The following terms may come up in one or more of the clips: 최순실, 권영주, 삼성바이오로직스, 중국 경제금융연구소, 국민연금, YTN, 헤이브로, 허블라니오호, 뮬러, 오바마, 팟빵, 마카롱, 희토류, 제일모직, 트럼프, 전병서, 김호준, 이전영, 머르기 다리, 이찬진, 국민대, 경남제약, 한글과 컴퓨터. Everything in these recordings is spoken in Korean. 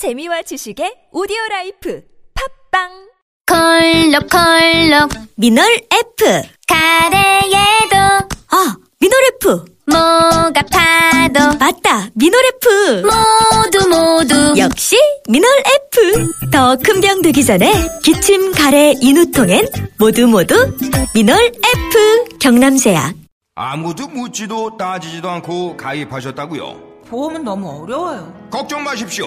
재미와 지식의 오디오라이프 팟빵 콜록콜록 미놀 F 카레에도 미놀 F 뭐가 파도 맞다 미놀 F 모두 역시 미놀 F 더 큰 병 되기 전에 기침 가래 인후통엔 모두 미놀 F 경남제약 아무도 묻지도 따지지도 않고 가입하셨다고요? 보험은 너무 어려워요. 걱정 마십시오.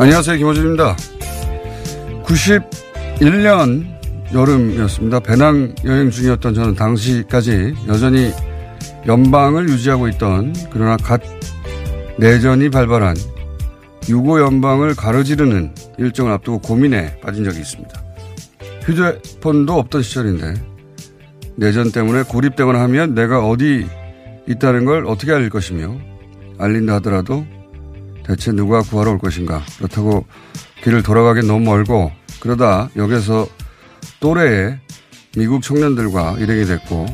안녕하세요. 김호준입니다. 91년 여름이었습니다. 배낭 여행 중이었던 저는 당시까지 여전히 연방을 유지하고 있던 그러나 갓 내전이 발발한 유고 연방을 가로지르는 일정을 앞두고 고민에 빠진 적이 있습니다. 휴대폰도 없던 시절인데 내전 때문에 고립되거나 하면 내가 어디 있다는 걸 어떻게 알릴 것이며 알린다 하더라도 대체 누가 구하러 올 것인가. 그렇다고 길을 돌아가긴 너무 멀고 그러다 역에서 또래의 미국 청년들과 일행이 됐고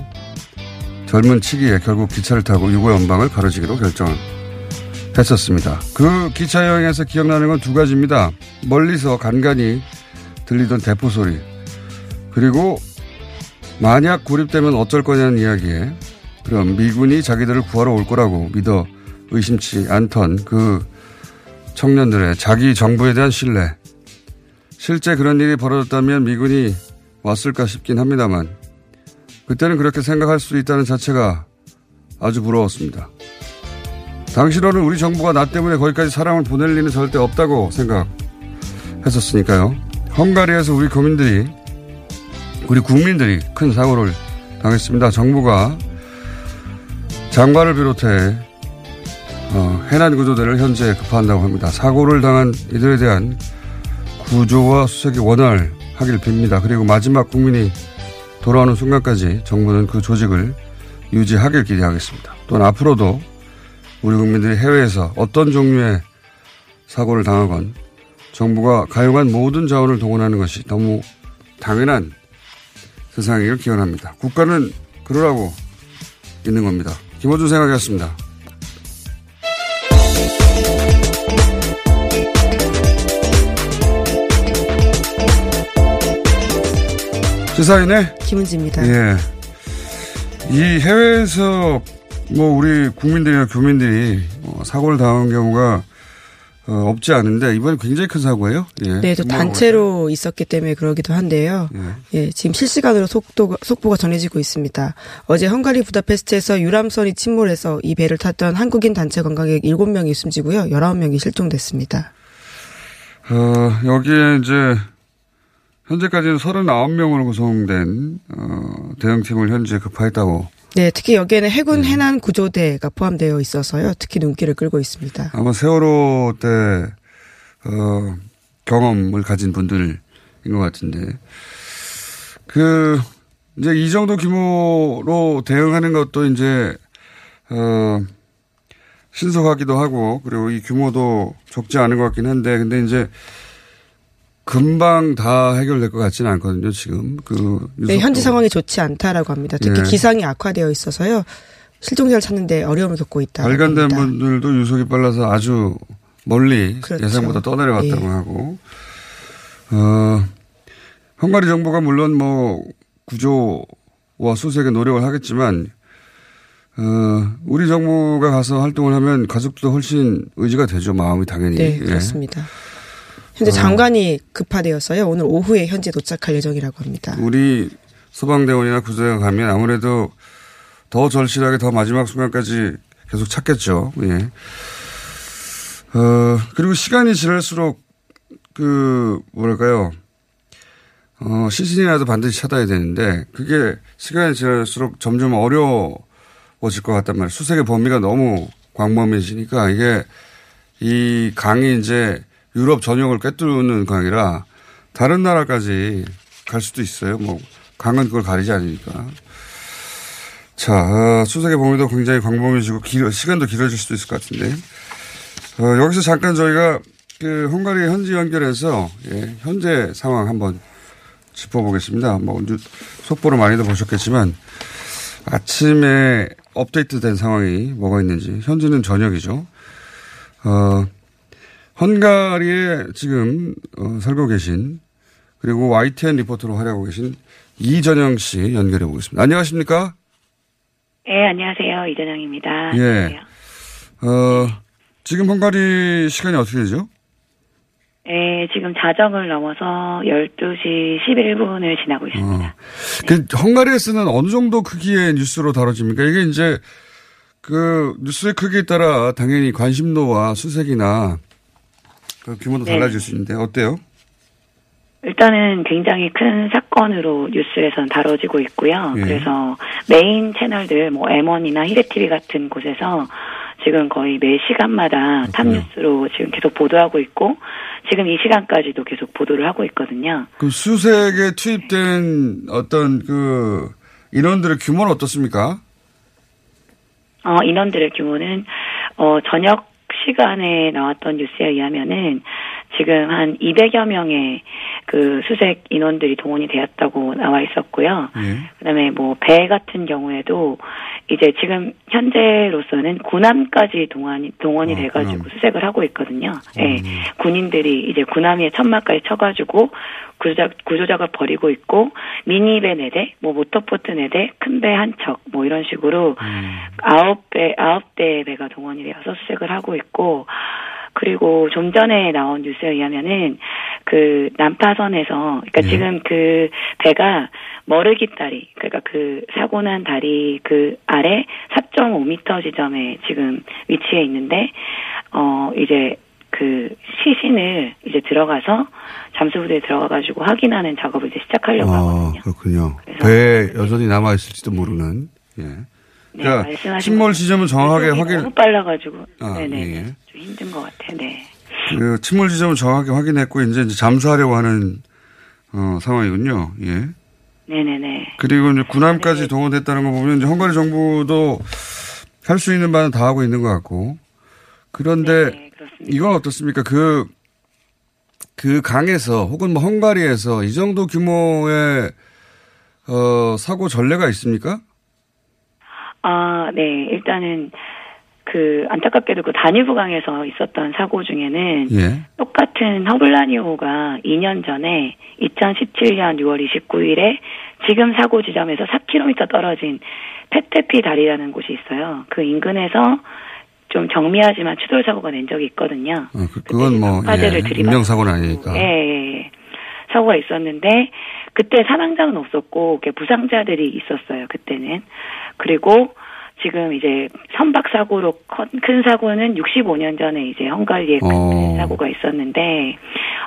젊은 치기에 결국 기차를 타고 유고 연방을 가로지기로 결정했었습니다. 그 기차 여행에서 기억나는 건 두 가지입니다. 멀리서 간간히 들리던 대포 소리 그리고 만약 고립되면 어쩔 거냐는 이야기에 그럼 미군이 자기들을 구하러 올 거라고 믿어 의심치 않던 그 청년들의 자기 정부에 대한 신뢰. 실제 그런 일이 벌어졌다면 미군이 왔을까 싶긴 합니다만 그때는 그렇게 생각할 수 있다는 자체가 아주 부러웠습니다. 당시로는 우리 정부가 나 때문에 거기까지 사람을 보낼 리는 절대 없다고 생각했었으니까요. 헝가리에서 우리 국민들이 큰 사고를 당했습니다. 정부가 장관을 비롯해 해난구조대를 현재 급파한다고 합니다. 사고를 당한 이들에 대한 구조와 수색이 원활하길 빕니다. 그리고 마지막 국민이 돌아오는 순간까지 정부는 그 조직을 유지하길 기대하겠습니다. 또는 앞으로도 우리 국민들이 해외에서 어떤 종류의 사고를 당하건 정부가 가용한 모든 자원을 동원하는 것이 너무 당연한 세상이길 기원합니다. 국가는 그러라고 있는 겁니다. 김호준 생각이었습니다. 시사인의 김은지입니다. 예, 이 해외에서 우리 국민들이나 교민들이 사고를 당한 경우가 없지 않은데 이번에 굉장히 큰 사고예요. 예. 네, 또 단체로 있었기 때문에 그러기도 한데요. 예, 예 지금 실시간으로 속보가 전해지고 있습니다. 어제 헝가리 부다페스트에서 유람선이 침몰해서 이 배를 탔던 한국인 단체 관광객 7명이 숨지고요, 19명이 실종됐습니다. 여기에 이제. 현재까지는 39명으로 구성된 대응팀을 현재 급파했다고. 네, 특히 여기에는 해군 해난 구조대가 포함되어 있어서요. 특히 눈길을 끌고 있습니다. 아마 세월호 때 경험을 가진 분들인 것 같은데, 이제 이 정도 규모로 대응하는 것도 이제 신속하기도 하고, 그리고 이 규모도 적지 않은 것 같긴 한데, 근데 이제. 금방 다 해결될 것 같지는 않거든요. 지금 네, 현지 상황이 좋지 않다라고 합니다. 특히 예. 기상이 악화되어 있어서요. 실종자를 찾는 데 어려움을 겪고 있다. 발견된 분들도 유속이 빨라서 아주 멀리 그렇죠. 예상보다 떠내려갔다고 예. 하고 헝가리 정부가 물론 뭐 구조와 수색에 노력을 하겠지만 우리 정부가 가서 활동을 하면 가족도 훨씬 의지가 되죠. 마음이 당연히. 네, 그렇습니다. 예. 현재 장관이 급파되어서요. 오늘 오후에 현재 도착할 예정이라고 합니다. 우리 소방대원이나 구조대가 가면 아무래도 더 절실하게 더 마지막 순간까지 계속 찾겠죠. 예. 그리고 시간이 지날수록 시신이라도 반드시 찾아야 되는데 그게 시간이 지날수록 점점 어려워질 것 같단 말이에요. 수색의 범위가 너무 광범위해지니까 이게 이 강이 이제 유럽 전역을 꿰뚫는 강이라 다른 나라까지 갈 수도 있어요. 뭐 강은 그걸 가리지 않으니까. 자, 수색의 범위도 굉장히 광범위해지고 시간도 길어질 수도 있을 것 같은데 여기서 잠깐 저희가 헝가리 현지 연결해서 예, 현재 상황 한번 짚어보겠습니다. 뭐 속보를 많이도 보셨겠지만 아침에 업데이트된 상황이 뭐가 있는지 현지는 저녁이죠. 헝가리에 지금 살고 계신 그리고 YTN 리포터로 활약하고 계신 이전영 씨 연결해 보겠습니다. 안녕하십니까? 네, 안녕하세요. 이전영입니다. 예. 지금 헝가리 시간이 어떻게 되죠? 네, 지금 자정을 넘어서 12시 11분을 지나고 있습니다. 네. 헝가리에서는 어느 정도 크기의 뉴스로 다뤄집니까? 이게 이제 뉴스의 크기에 따라 당연히 관심도와 수색이나 그 규모도 네. 달라질 수 있는데 어때요? 일단은 굉장히 큰 사건으로 뉴스에서는 다뤄지고 있고요. 예. 그래서 메인 채널들 뭐 M1이나 히레TV 같은 곳에서 지금 거의 매 시간마다 탑뉴스로 지금 계속 보도하고 있고 지금 이 시간까지도 계속 보도를 하고 있거든요. 그 수색에 투입된 어떤 그 인원들의 규모는 어떻습니까? 인원들의 규모는 저녁 시간에 나왔던 뉴스에 의하면은 지금 한 200여 명의 그 수색 인원들이 동원이 되었다고 나와 있었고요. 네. 그다음에 뭐 배 같은 경우에도 이제 지금 현재로서는 군함까지 동원이 돼가지고 군함. 수색을 하고 있거든요. 네. 군인들이 이제 군함에 천막까지 쳐가지고 구조작업 벌이고 있고 미니배 4대, 뭐 모터포트 4대, 큰 배 1척, 뭐 이런 식으로 9대의 배가 동원이 되어서 수색을 하고 있고. 그리고 좀 전에 나온 뉴스에 의하면은 그 난파선에서 그러니까 예. 지금 그 배가 머르기 다리 그러니까 그 사고 난 다리 그 아래 4.5m 지점에 지금 위치해 있는데 이제 그 시신을 이제 들어가서 잠수부대에 들어가가지고 확인하는 작업을 이제 시작하려고 하거든요. 그렇군요. 배에 여전히 남아 있을지도 모르는. 예. 네, 그러니까 말씀하신 침몰 지점은 정확하게 확인. 너무 빨라가지고. 네네. 예. 좀 힘든 것 같아요. 네. 그 침몰 지점은 정확하게 확인했고 이제 잠수하려고 하는 상황이군요. 예. 네네네. 그리고 이제 군함까지 네네. 동원됐다는 거 보면 이제 헝가리 정부도 할 수 있는 바는 다 하고 있는 것 같고. 그런데 네네, 이건 어떻습니까? 그 강에서 혹은 뭐 헝가리에서 이 정도 규모의 사고 전례가 있습니까? 네. 일단은 안타깝게도 그 다뉴브강에서 있었던 사고 중에는 예. 똑같은 허블라니오호가 2년 전에 2017년 6월 29일에 지금 사고 지점에서 4km 떨어진 페테피 다리라는 곳이 있어요. 그 인근에서 좀 정미하지만 추돌 사고가 난 적이 있거든요. 그건 뭐 인명 사고는 아니니까. 예. 사고가 있었는데 그때 사망자는 없었고 부상자들이 있었어요. 그때는. 그리고 지금 이제 선박 사고로 큰 사고는 65년 전에 이제 헝가리에 큰 사고가 있었는데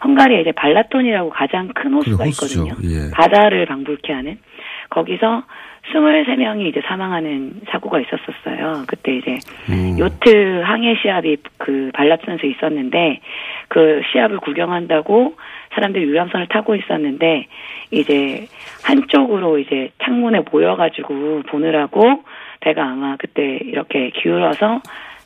헝가리에 이제 발라톤이라고 가장 큰 호수가 있거든요. 예. 바다를 방불케 하는 거기서 23명이 이제 사망하는 사고가 있었어요. 그때 이제 요트 항해 시합이 그 발라톤에서 있었는데 그 시합을 구경한다고 사람들이 유람선을 타고 있었는데 이제 한쪽으로 이제 창문에 모여가지고 보느라고 배가 아마 그때 이렇게 기울어서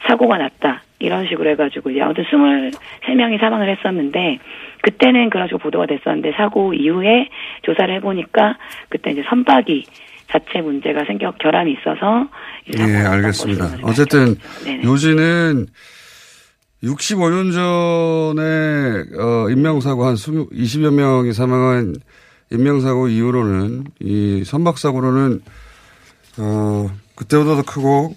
사고가 났다. 이런 식으로 해가지고 이제 아무튼 23명이 사망을 했었는데 그때는 그래가지고 보도가 됐었는데 사고 이후에 조사를 해보니까 그때 이제 선박이 자체 문제가 생겨 결함이 있어서. 예, 알겠습니다. 어쨌든 요지는 65년 전에 인명사고 한 20여 명이 사망한 인명사고 이후로는 이 선박사고로는 그때보다 더 크고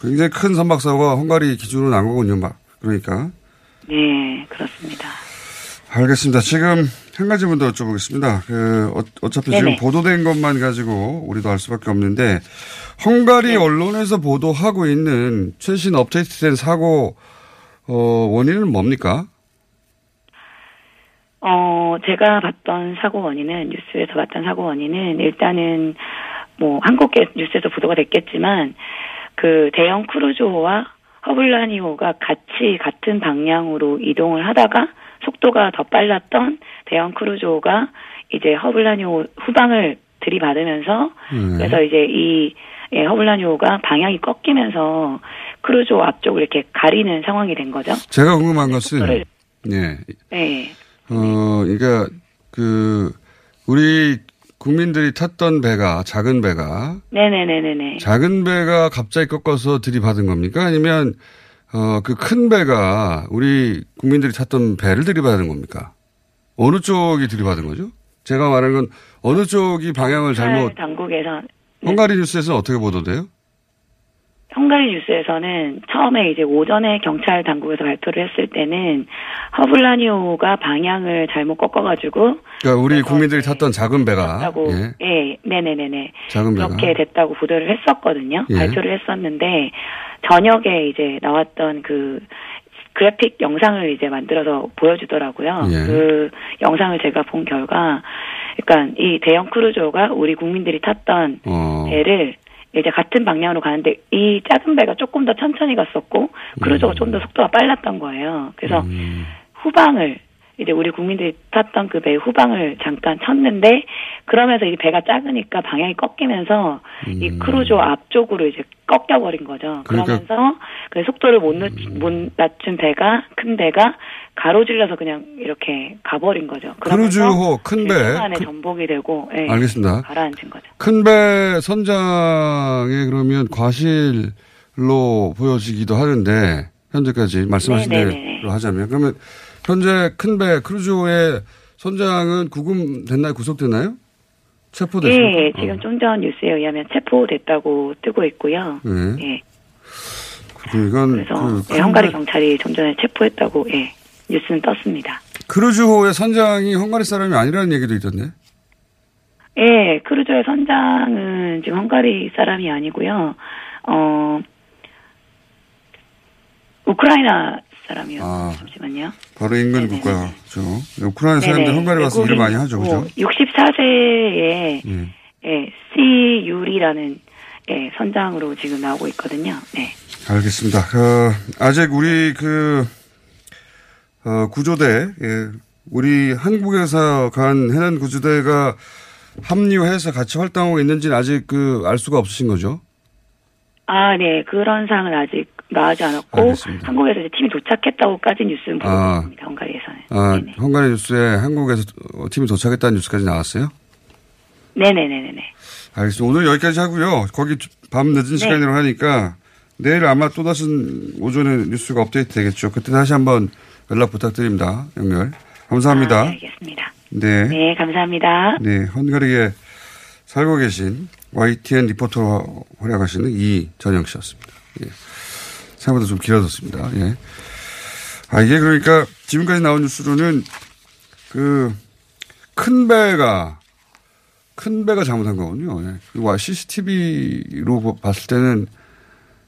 굉장히 큰 선박사고가 헝가리 기준으로 난 거군요. 막 그러니까. 네, 그렇습니다. 알겠습니다. 지금 한 가지만 더 여쭤보겠습니다. 어차피 네네. 지금 보도된 것만 가지고 우리도 알 수밖에 없는데 헝가리 네. 언론에서 보도하고 있는 최신 업데이트된 사고 원인은 뭡니까? 제가 봤던 사고 원인은 뉴스에서 봤던 사고 원인은 일단은 뭐 한국 뉴스에서 보도가 됐겠지만 그 대형 크루즈호와 허블라니호가 같은 방향으로 이동을 하다가 속도가 더 빨랐던 대형 크루즈호가 이제 허블라니호 후방을 들이받으면서 그래서 이제 이 허블라니호가 방향이 꺾이면서 크루즈호 앞쪽을 이렇게 가리는 상황이 된 거죠. 제가 궁금한 것은 그러니까 그 우리 국민들이 탔던 배가 작은 배가 네네네네네 작은 배가 갑자기 꺾어서 들이받은 겁니까? 아니면 그 큰 배가 우리 국민들이 탔던 배를 들이받은 겁니까? 어느 쪽이 들이받은 거죠? 제가 말하는 건 어느 쪽이 방향을 잘못 당국에서 헝가리 뉴스에서는 어떻게 보도돼요? 헝가리 뉴스에서는 처음에 이제 오전에 경찰 당국에서 발표를 했을 때는 허블라니오가 방향을 잘못 꺾어가지고 그러니까 우리 국민들이 탔던 작은 배가 네네네네 작은 배가 그렇게 됐다고 보도를 했었거든요. 예. 발표를 했었는데 저녁에 이제 나왔던 그 그래픽 영상을 이제 만들어서 보여주더라고요. 예. 그 영상을 제가 본 결과, 그러니까 이 대형 크루저가 우리 국민들이 탔던 배를 이제 같은 방향으로 가는데 이 작은 배가 조금 더 천천히 갔었고 크루저가 좀 더 속도가 빨랐던 거예요. 그래서 후방을 이제 우리 국민들이 탔던 그 배 후방을 잠깐 쳤는데 그러면서 이 배가 작으니까 방향이 꺾이면서 이 크루저 앞쪽으로 이제 꺾여버린 거죠. 그러니까. 그러면서 그 속도를 못 낮춘 배가 큰 배가 가로질러서 그냥 이렇게 가버린 거죠. 크루즈호 큰 배 안에 전복이 되고 알겠습니다. 가라앉은 거죠. 큰 배 선장에 그러면 과실로 보여지기도 하는데 현재까지 말씀하신 대로 하자면 그러면. 현재 큰 배 크루즈호의 선장은 구금됐나요? 구속됐나요? 체포됐습니까? 네. 지금 좀 전 뉴스에 의하면 체포됐다고 뜨고 있고요. 네. 그래서 헝가리 경찰이 좀 전에 체포했다고 뉴스는 떴습니다. 크루즈호의 선장이 헝가리 사람이 아니라는 얘기도 있던데? 네. 크루즈호의 선장은 지금 헝가리 사람이 아니고요. 우크라이나 사람이요. 잠시만요. 바로 인근 국가죠. 우크라이나 사람들 헝가리 와서 일을 많이 하죠, 그죠? 64세의 시유리라는 선장으로 지금 나오고 있거든요. 네. 알겠습니다. 아직 우리 구조대, 우리 한국에서 간 해난 구조대가 합류해서 같이 활동하고 있는지는 아직 알 수가 없으신 거죠? 아, 네. 그런 사항은 아직 나오지 않았고 알겠습니다. 한국에서 이제 팀이 도착했다고까지 뉴스는 보고 있습니다. 헝가리에서는. 헝가리 뉴스에 한국에서 팀이 도착했다는 뉴스까지 나왔어요? 네네네네. 알겠습니다. 오늘 여기까지 하고요. 거기 밤 늦은 시간으로 하니까 내일 아마 또 다시 오전에 뉴스가 업데이트 되겠죠. 그때 다시 한번 연락 부탁드립니다. 연결. 감사합니다. 네, 알겠습니다. 네, 감사합니다. 네, 헝가리에 살고 계신 YTN 리포터로 활약하시는 이전영 씨였습니다. 예. 생각보다 좀 길어졌습니다. 예. 아, 이게 그러니까 지금까지 나온 뉴스로는 큰 배가 잘못한 거군요. 예. 그리고 CCTV로 봤을 때는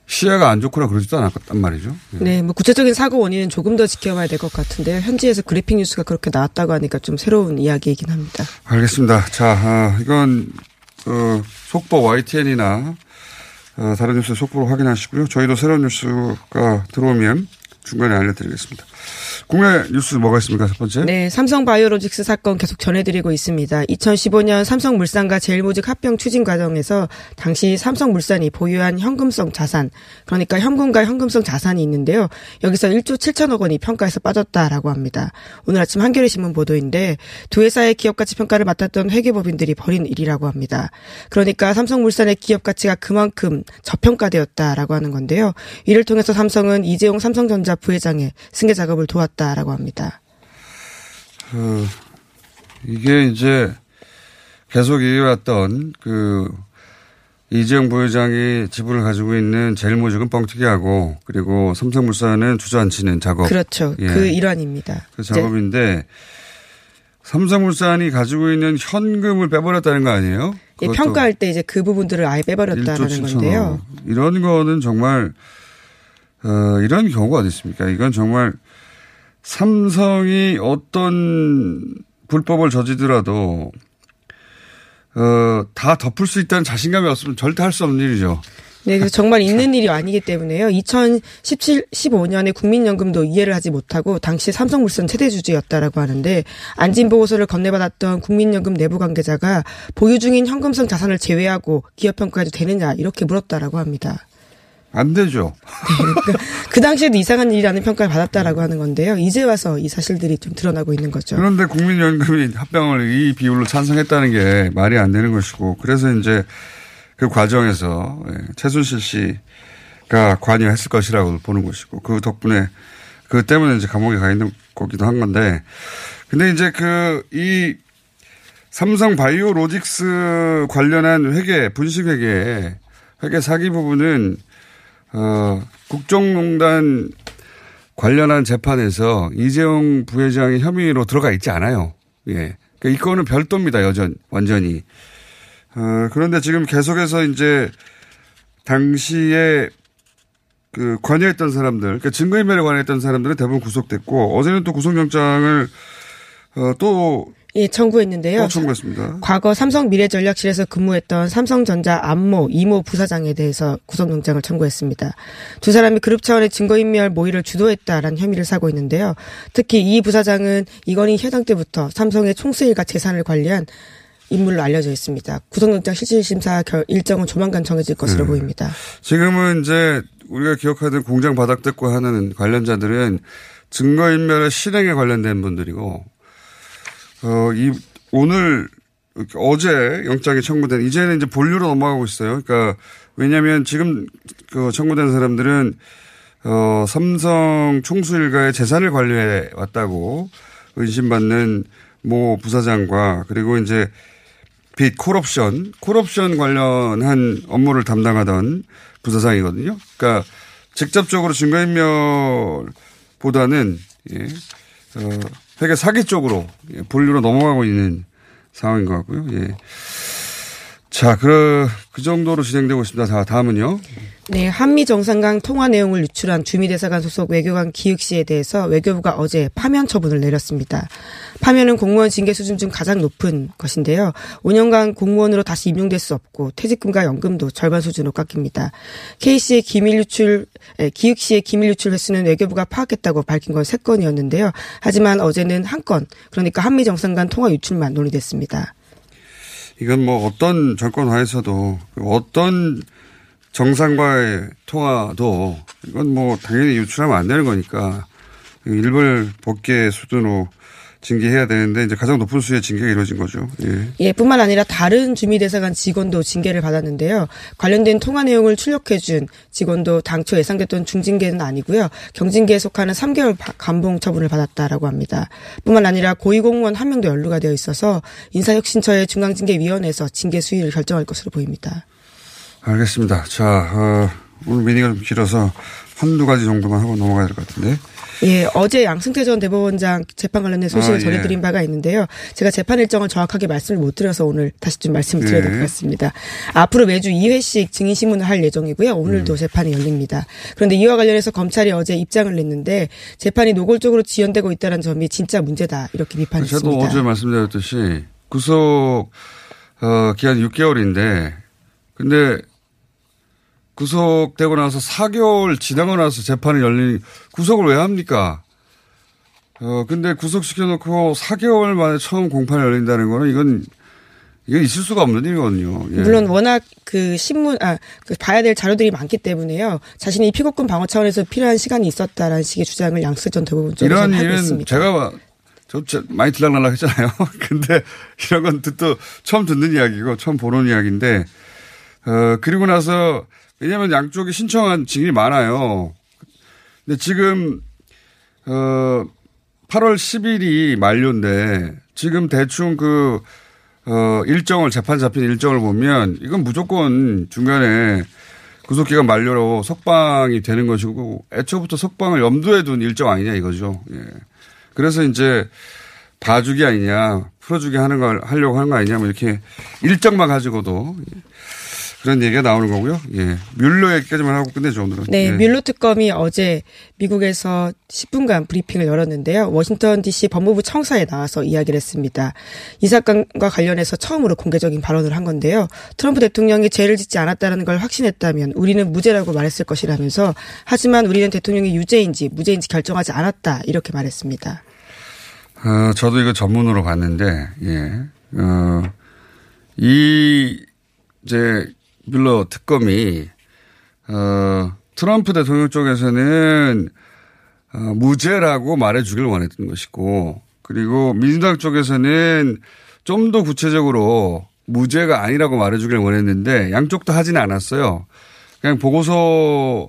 시야가 안 좋거나 그러지도 않았단 말이죠. 예. 네, 뭐 구체적인 사고 원인은 조금 더 지켜봐야 될 것 같은데요. 현지에서 그래픽 뉴스가 그렇게 나왔다고 하니까 좀 새로운 이야기이긴 합니다. 알겠습니다. 자, 이건 속보 YTN이나 다른 뉴스 속보로 확인하시고요. 저희도 새로운 뉴스가 들어오면 중간에 알려드리겠습니다. 국내 뉴스 뭐가 있습니까? 첫 번째. 네, 삼성바이오로직스 사건 계속 전해드리고 있습니다. 2015년 삼성물산과 제일모직 합병 추진 과정에서 당시 삼성물산이 보유한 현금성 자산, 그러니까 현금과 현금성 자산이 있는데요. 여기서 1조 7천억 원이 평가에서 빠졌다라고 합니다. 오늘 아침 한겨레 신문 보도인데 두 회사의 기업가치 평가를 맡았던 회계법인들이 벌인 일이라고 합니다. 그러니까 삼성물산의 기업가치가 그만큼 저평가되었다라고 하는 건데요. 이를 통해서 삼성은 이재용 삼성전자 부회장의 승계 작업을 도왔다라고 합니다. 이게 이제 계속 이어왔던 이재용 부회장이 지분을 가지고 있는 제일모직은 뻥튀기하고 그리고 삼성물산은 주저앉히는 작업. 그렇죠. 예. 그 일환입니다. 그 작업인데 삼성물산이 가지고 있는 현금을 빼버렸다는 거 아니에요? 예, 평가할 때 이제 그 부분들을 아예 빼버렸다는 건데요. 이런 거는 정말 이런 경우가 어디 있습니까? 이건 정말 삼성이 어떤 불법을 저지더라도 다 덮을 수 있다는 자신감이 없으면 절대 할 수 없는 일이죠. 네, 그래서 정말 있는 일이 아니기 때문에요. 2015년에 국민연금도 이해를 하지 못하고 당시 삼성물산 최대 주주였다라고 하는데 안진 보고서를 건네받았던 국민연금 내부 관계자가 보유 중인 현금성 자산을 제외하고 기업 평가해도 되느냐 이렇게 물었다라고 합니다. 안 되죠. 그 당시에도 이상한 일이라는 평가를 받았다라고 하는 건데요. 이제 와서 이 사실들이 좀 드러나고 있는 거죠. 그런데 국민연금이 합병을 이 비율로 찬성했다는 게 말이 안 되는 것이고 그래서 이제 그 과정에서 최순실 씨가 관여했을 것이라고 보는 것이고 그 덕분에 그 때문에 이제 감옥에 가 있는 거기도 한 건데 근데 이제 이 삼성 바이오로직스 관련한 분식 회계 사기 부분은 국정농단 관련한 재판에서 이재용 부회장의 혐의로 들어가 있지 않아요. 예. 그러니까 이거는 별도입니다. 완전히. 그런데 지금 계속해서 이제 당시에 관여했던 사람들, 그러니까 증거인멸에 관여했던 사람들은 대부분 구속됐고 어제는 또 구속영장을 청구했는데요. 청구했습니다. 과거 삼성미래전략실에서 근무했던 삼성전자 안모, 이모 부사장에 대해서 구속영장을 청구했습니다. 두 사람이 그룹 차원의 증거인멸 모의를 주도했다라는 혐의를 사고 있는데요. 특히 이 부사장은 이건희 회장 때부터 삼성의 총수일과 재산을 관리한 인물로 알려져 있습니다. 구속영장 실질심사 일정은 조만간 정해질 것으로 보입니다. 지금은 이제 우리가 기억하던 공장 바닥 뜯고 하는 관련자들은 증거인멸의 실행에 관련된 분들이고 어제 영장이 청구된, 이제는 이제 본류로 넘어가고 있어요. 그러니까, 왜냐면 지금 청구된 사람들은, 삼성 총수 일가의 재산을 관리해 왔다고 의심받는 모 부사장과 그리고 이제 빚 콜옵션 관련한 업무를 담당하던 부사장이거든요. 그러니까 직접적으로 증거인멸보다는, 되게 사기 쪽으로 본류로 넘어가고 있는 상황인 것 같고요. 예. 자, 그 정도로 진행되고 있습니다. 자, 다음은요. 네, 한미 정상간 통화 내용을 유출한 주미대사관 소속 외교관 기욱 씨에 대해서 외교부가 어제 파면 처분을 내렸습니다. 파면은 공무원 징계 수준 중 가장 높은 것인데요. 5년간 공무원으로 다시 임용될 수 없고 퇴직금과 연금도 절반 수준으로 깎입니다. 기욱 씨의 기밀 유출 횟수는 외교부가 파악했다고 밝힌 건 3건이었는데요. 하지만 어제는 1건, 그러니까 한미 정상간 통화 유출만 논의됐습니다. 이건 뭐 어떤 정권화에서도 어떤 정상과의 통화도 이건 뭐 당연히 유출하면 안 되는 거니까 일벌 복개 수준으로 징계해야 되는데 이제 가장 높은 수의 징계가 이루어진 거죠. 예, 뿐만 아니라 다른 주미대사관 직원도 징계를 받았는데요. 관련된 통화 내용을 출력해준 직원도 당초 예상됐던 중징계는 아니고요. 경징계에 속하는 3개월 감봉 처분을 받았다라고 합니다. 뿐만 아니라 고위공무원 1명도 연루가 되어 있어서 인사혁신처의 중앙징계위원회에서 징계 수위를 결정할 것으로 보입니다. 알겠습니다. 자, 오늘 미니가 좀 길어서 한두 가지 정도만 하고 넘어가야 될 것 같은데. 예, 어제 양승태 전 대법원장 재판 관련된 소식을 전해드린 바가 있는데요. 제가 재판 일정을 정확하게 말씀을 못 드려서 오늘 다시 좀 말씀을 드려야 될 것 같습니다. 앞으로 매주 2회씩 증인신문을 할 예정이고요. 오늘도 재판이 열립니다. 그런데 이와 관련해서 검찰이 어제 입장을 냈는데 재판이 노골적으로 지연되고 있다는 점이 진짜 문제다 이렇게 비판했습니다. 저도 어제 말씀드렸듯이 구속 기한 6개월인데 근데 구속되고 나서 4개월 지나고 나서 재판이 열리니 구속을 왜 합니까? 근데 구속시켜놓고 4개월 만에 처음 공판이 열린다는 거는 이건 있을 수가 없는 일이거든요. 예. 물론 워낙 그 봐야 될 자료들이 많기 때문에요. 자신이 피고권 방어 차원에서 필요한 시간이 있었다라는 식의 주장을 양승태 전 대법원 쪽에서 하고 있습니다. 제가 저 많이 들락날락 했잖아요. 근데 이런 건 처음 듣는 이야기고 처음 보는 이야기인데, 그리고 나서, 왜냐면 양쪽이 신청한 증인이 많아요. 근데 지금, 8월 10일이 만료인데, 지금 대충 재판 잡힌 일정을 보면, 이건 무조건 중간에 구속기간 만료로 석방이 되는 것이고, 애초부터 석방을 염두에 둔 일정 아니냐 이거죠. 예. 그래서 이제, 봐주기 아니냐, 풀어주기 하려고 하는 거 아니냐, 뭐 이렇게 일정만 가지고도, 그런 얘기가 나오는 거고요. 예. 뮬러 얘기까지만 하고 끝내죠, 오늘은. 네. 예. 뮬러 특검이 어제 미국에서 10분간 브리핑을 열었는데요. 워싱턴 DC 법무부 청사에 나와서 이야기를 했습니다. 이 사건과 관련해서 처음으로 공개적인 발언을 한 건데요. 트럼프 대통령이 죄를 짓지 않았다는 걸 확신했다면 우리는 무죄라고 말했을 것이라면서, 하지만 우리는 대통령이 유죄인지 무죄인지 결정하지 않았다, 이렇게 말했습니다. 저도 이거 전문으로 봤는데, 예. 뮬러 특검이, 트럼프 대통령 쪽에서는, 무죄라고 말해주길 원했던 것이고, 그리고 민주당 쪽에서는 좀 더 구체적으로 무죄가 아니라고 말해주길 원했는데, 양쪽 다 하진 않았어요. 그냥 보고서,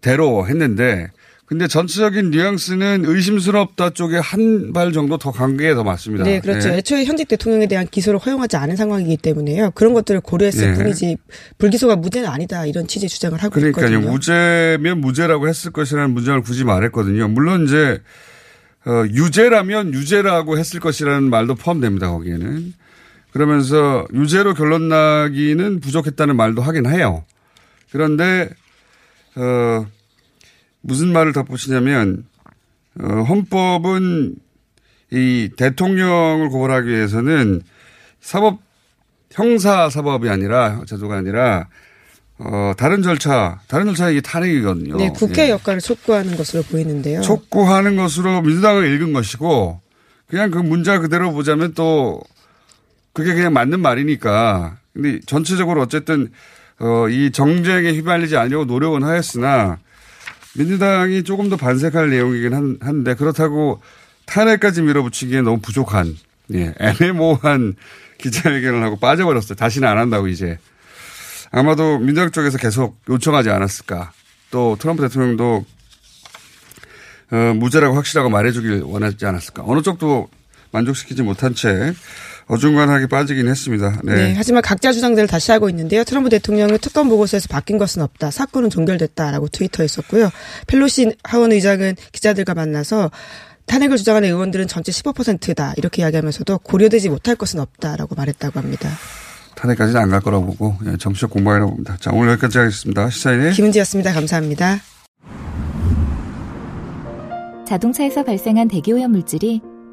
대로 했는데, 근데 전체적인 뉘앙스는 의심스럽다 쪽에 한 발 정도 더 간 게 더 맞습니다. 네, 그렇죠. 네. 애초에 현직 대통령에 대한 기소를 허용하지 않은 상황이기 때문에요. 그런 것들을 고려했을 네. 뿐이지 불기소가 무죄는 아니다, 이런 취지의 주장을 하고 있거든요. 그러니까요. 무죄면 무죄라고 했을 것이라는 문장을 굳이 말했거든요. 물론 이제 유죄라면 유죄라고 했을 것이라는 말도 포함됩니다, 거기에는. 그러면서 유죄로 결론 나기는 부족했다는 말도 하긴 해요. 그런데 무슨 말을 덧붙이냐면, 헌법은 이 대통령을 고발하기 위해서는 형사사법이 아니라, 제도가 아니라, 다른 절차에 이게 탄핵이거든요. 네, 국회 역할을 촉구하는 것으로 보이는데요. 촉구하는 것으로 민주당을 읽은 것이고, 그냥 그 문자 그대로 보자면 또, 그게 그냥 맞는 말이니까. 근데 전체적으로 어쨌든, 이 정쟁에 휘말리지 않으려고 노력은 하였으나, 민주당이 조금 더 반색할 내용이긴 한데, 그렇다고 탄핵까지 밀어붙이기엔 너무 부족한, 예, 애매모호한 기자회견을 하고 빠져버렸어요. 다시는 안 한다고 이제. 아마도 민주당 쪽에서 계속 요청하지 않았을까. 또 트럼프 대통령도 무죄라고 확실하고 말해주길 원하지 않았을까. 어느 쪽도 만족시키지 못한 채 어중간하게 빠지긴 했습니다. 네. 네. 하지만 각자 주장들을 다시 하고 있는데요. 트럼프 대통령이 특검 보고서에서 바뀐 것은 없다, 사건은 종결됐다라고 트위터했었고요. 펠로시 하원 의장은 기자들과 만나서 탄핵을 주장하는 의원들은 전체 15%다, 이렇게 이야기하면서도 고려되지 못할 것은 없다라고 말했다고 합니다. 탄핵까지는 안 갈 거라고 보고 정치적 공방이라고 봅니다. 자, 오늘 여기까지 하겠습니다. 시사인의 김은지였습니다. 감사합니다. 자동차에서 발생한 대기오염 물질이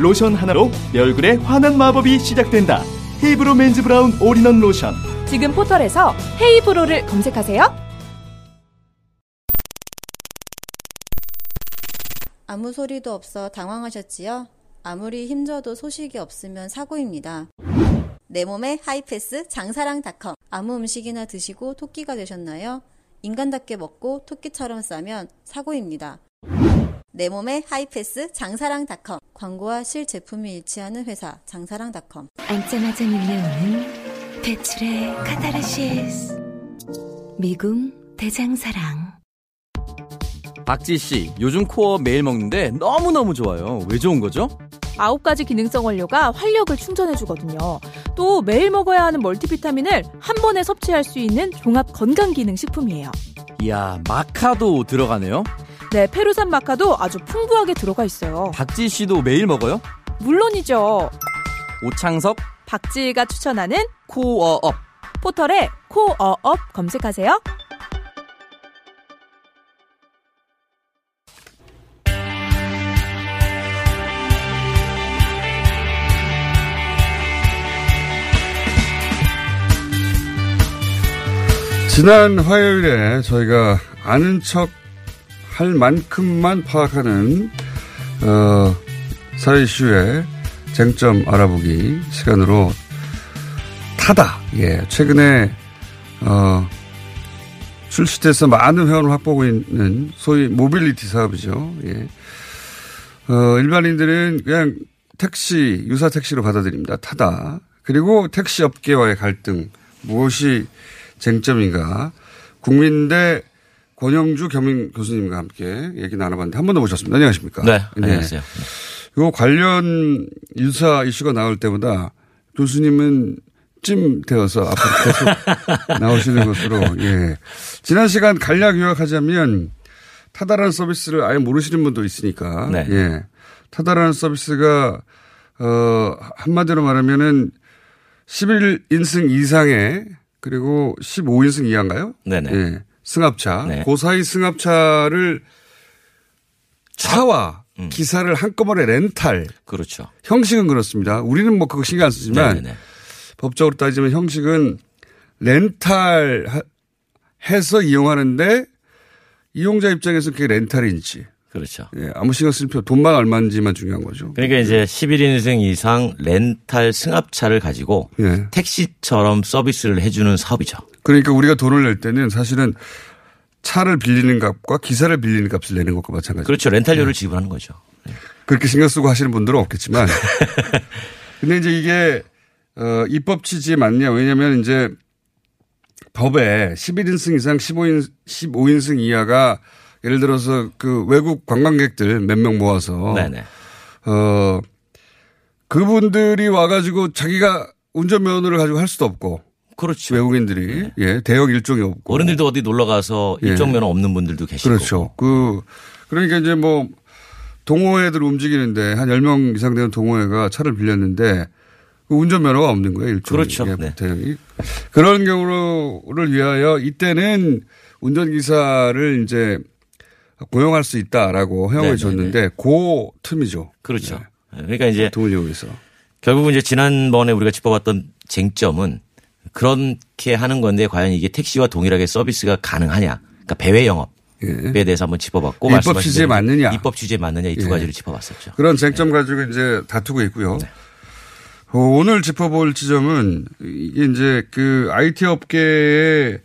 로션 하나로 내 얼굴에 환한 마법이 시작된다. 헤이브로 맨즈 브라운 올인원 로션. 지금 포털에서 헤이브로를 검색하세요. 아무 소리도 없어 당황하셨지요? 아무리 힘줘도 소식이 없으면 사고입니다. 내 몸에 하이패스 장사랑닷컴. 아무 음식이나 드시고 토끼가 되셨나요? 인간답게 먹고 토끼처럼 싸면 사고입니다. 내 몸의 하이패스 장사랑닷컴. 광고와 실제품이 일치하는 회사 장사랑닷컴. 앉자마자 밀려오는 배출의 카타르시스. 미궁 대장사랑. 박지씨, 요즘 코어 매일 먹는데 너무너무 좋아요. 왜 좋은 거죠? 9가지 기능성 원료가 활력을 충전해주거든요. 또 매일 먹어야 하는 멀티비타민을 한 번에 섭취할 수 있는 종합 건강기능식품이에요. 이야, 마카도 들어가네요? 네, 페루산 마카도 아주 풍부하게 들어가 있어요. 박지씨도 매일 먹어요? 물론이죠. 오창섭, 박지가 추천하는 코어업. 포털에 코어업 검색하세요. 지난 화요일에 저희가 아는 척 할 만큼만 파악하는 사회 이슈의 쟁점 알아보기 시간으로 타다. 예, 최근에 출시돼서 많은 회원을 확보하고 있는 소위 모빌리티 사업이죠. 예, 일반인들은 그냥 택시, 유사 택시로 받아들입니다. 타다. 그리고 택시 업계와의 갈등, 무엇이 쟁점인가. 국민대 권영주 겸임 교수님과 함께 얘기 나눠봤는데 한 번 더 모셨습니다. 안녕하십니까? 네, 안녕하세요. 네. 요 관련 유사 이슈가 나올 때마다 교수님은 찜되어서 앞으로 계속 나오시는 것으로. 예. 지난 시간 간략 요약하자면 타다라는 서비스를 아예 모르시는 분도 있으니까. 네. 예. 타다라는 서비스가 한마디로 말하면은 11인승 이상의 그리고 15인승 이하인가요? 네네. 예. 승합차. 네. 그 사이 승합차를 차와 기사를 한꺼번에 렌탈. 그렇죠. 형식은 그렇습니다. 우리는 뭐 그거 신경 안 쓰지만 네네. 법적으로 따지면 형식은 렌탈해서 이용하는데 이용자 입장에서는 그게 렌탈인지. 그렇죠. 예, 아무 신경 쓸 필요, 돈만 얼마인지만 중요한 거죠. 그러니까 이제 11인승 이상 렌탈 승합차를 가지고 예. 택시처럼 서비스를 해주는 사업이죠. 그러니까 우리가 돈을 낼 때는 사실은 차를 빌리는 값과 기사를 빌리는 값을 내는 것과 마찬가지죠. 그렇죠. 렌탈료를 지불하는 거죠. 예. 그렇게 신경 쓰고 하시는 분들은 없겠지만. 근데 이제 이게 입법 취지에 맞냐. 왜냐하면 이제 법에 11인승 이상 15인승 이하가 예를 들어서 그 외국 관광객들 몇 명 모아서 네네. 그분들이 와가지고 자기가 운전면허를 가지고 할 수도 없고. 그렇죠. 외국인들이. 네. 예. 대역 일종이 없고. 어른들도 어디 놀러 가서 일종 면허 없는 분들도 계시고. 그렇죠. 그러니까 이제 뭐 동호회들 움직이는데 한 10명 이상 되는 동호회가 차를 빌렸는데 운전면허가 없는 거예요. 일종. 그렇죠. 예, 네. 대역이. 그런 경우를 위하여 이때는 운전기사를 이제 고용할 수 있다라고 허용해 줬는데 그 틈이죠. 그렇죠. 네. 그러니까 이제 돈을 이용해서 결국은 이제 지난번에 우리가 짚어봤던 쟁점은 그렇게 하는 건데 과연 이게 택시와 동일하게 서비스가 가능하냐. 그러니까 배외 영업에 예. 대해서 한번 짚어봤고 입법 취지에 맞느냐. 입법 취지에 맞느냐 이 두 예. 가지를 짚어봤었죠. 그런 쟁점 네. 가지고 이제 다투고 있고요. 네. 오늘 짚어볼 지점은 이게 이제 그 IT 업계의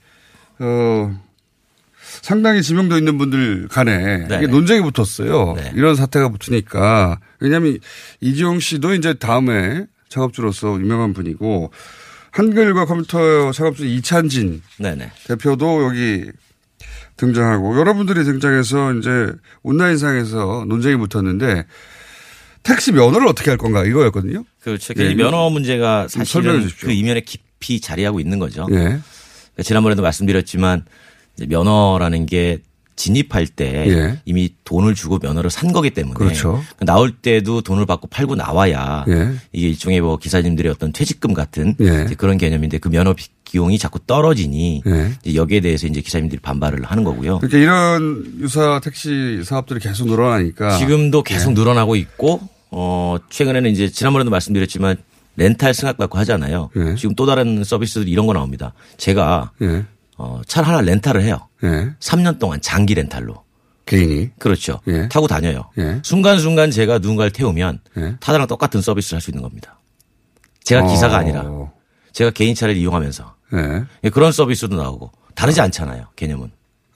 상당히 지명도 있는 분들 간에 네네. 이게 논쟁이 붙었어요. 네네. 이런 사태가 붙으니까. 왜냐하면 이지용 씨도 이제 다음에 창업주로서 유명한 분이고 한글과 컴퓨터 창업주 이찬진 네네. 대표도 여기 등장하고 여러분들이 등장해서 이제 온라인상에서 논쟁이 붙었는데 택시 면허를 어떻게 할 건가 이거였거든요. 그렇죠. 예. 면허 문제가 사실은 그 이면에 깊이 자리하고 있는 거죠. 예. 그러니까 지난번에도 말씀드렸지만 면허라는 게 진입할 때 예. 이미 돈을 주고 면허를 산 거기 때문에 그렇죠. 나올 때도 돈을 받고 팔고 나와야 예. 이게 일종의 뭐 기사님들의 어떤 퇴직금 같은 예. 그런 개념인데 그 면허 비용이 자꾸 떨어지니 예. 여기에 대해서 이제 기사님들이 반발을 하는 거고요. 그러니까 이런 유사 택시 사업들이 계속 늘어나니까 지금도 계속 예. 늘어나고 있고 최근에는 이제 지난번에도 말씀드렸지만 렌탈 승합 갖고 하잖아요. 예. 지금 또 다른 서비스들 이런 거 나옵니다. 제가 예. 차를 하나 렌탈을 해요. 예. 3년 동안 장기 렌탈로. 개인이. 그렇죠. 예. 타고 다녀요. 예. 순간순간 제가 누군가를 태우면 예. 타다랑 똑같은 서비스를 할 수 있는 겁니다. 제가 기사가 아니라 제가 개인 차를 이용하면서 예. 그런 서비스도 나오고 다르지 않잖아요. 개념은.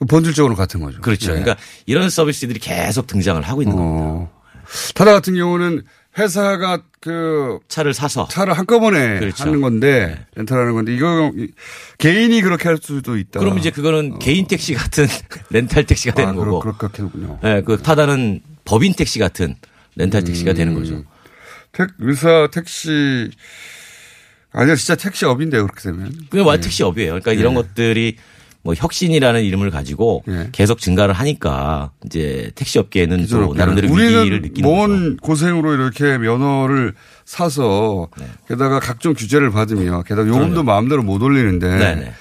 본질적으로 같은 거죠. 그렇죠. 네. 그러니까 이런 서비스들이 계속 등장을 하고 있는 겁니다. 타다 같은 경우는 회사가 그 차를 사서 차를 한꺼번에 그렇죠. 하는 건데 네. 렌탈하는 건데 이거 개인이 그렇게 할 수도 있다. 그럼 이제 그거는 개인 택시 같은 렌탈 택시가 되는 거고. 그렇겠군요. 네, 그 타다는 법인 택시 같은 렌탈 택시가 되는 거죠. 의사 택시 아니요 진짜 택시업인데요 그렇게 되면. 그게 네. 택시업이에요. 그러니까 네. 이런 것들이 뭐 혁신이라는 이름을 가지고 네. 계속 증가를 하니까 이제 택시업계는 또 나름대로 위기를 느끼는 거죠. 우리는 먼 고생으로 이렇게 면허를 사서 네. 게다가 각종 규제를 받으며 게다가 요금도 그럼요. 마음대로 못 올리는데 네네.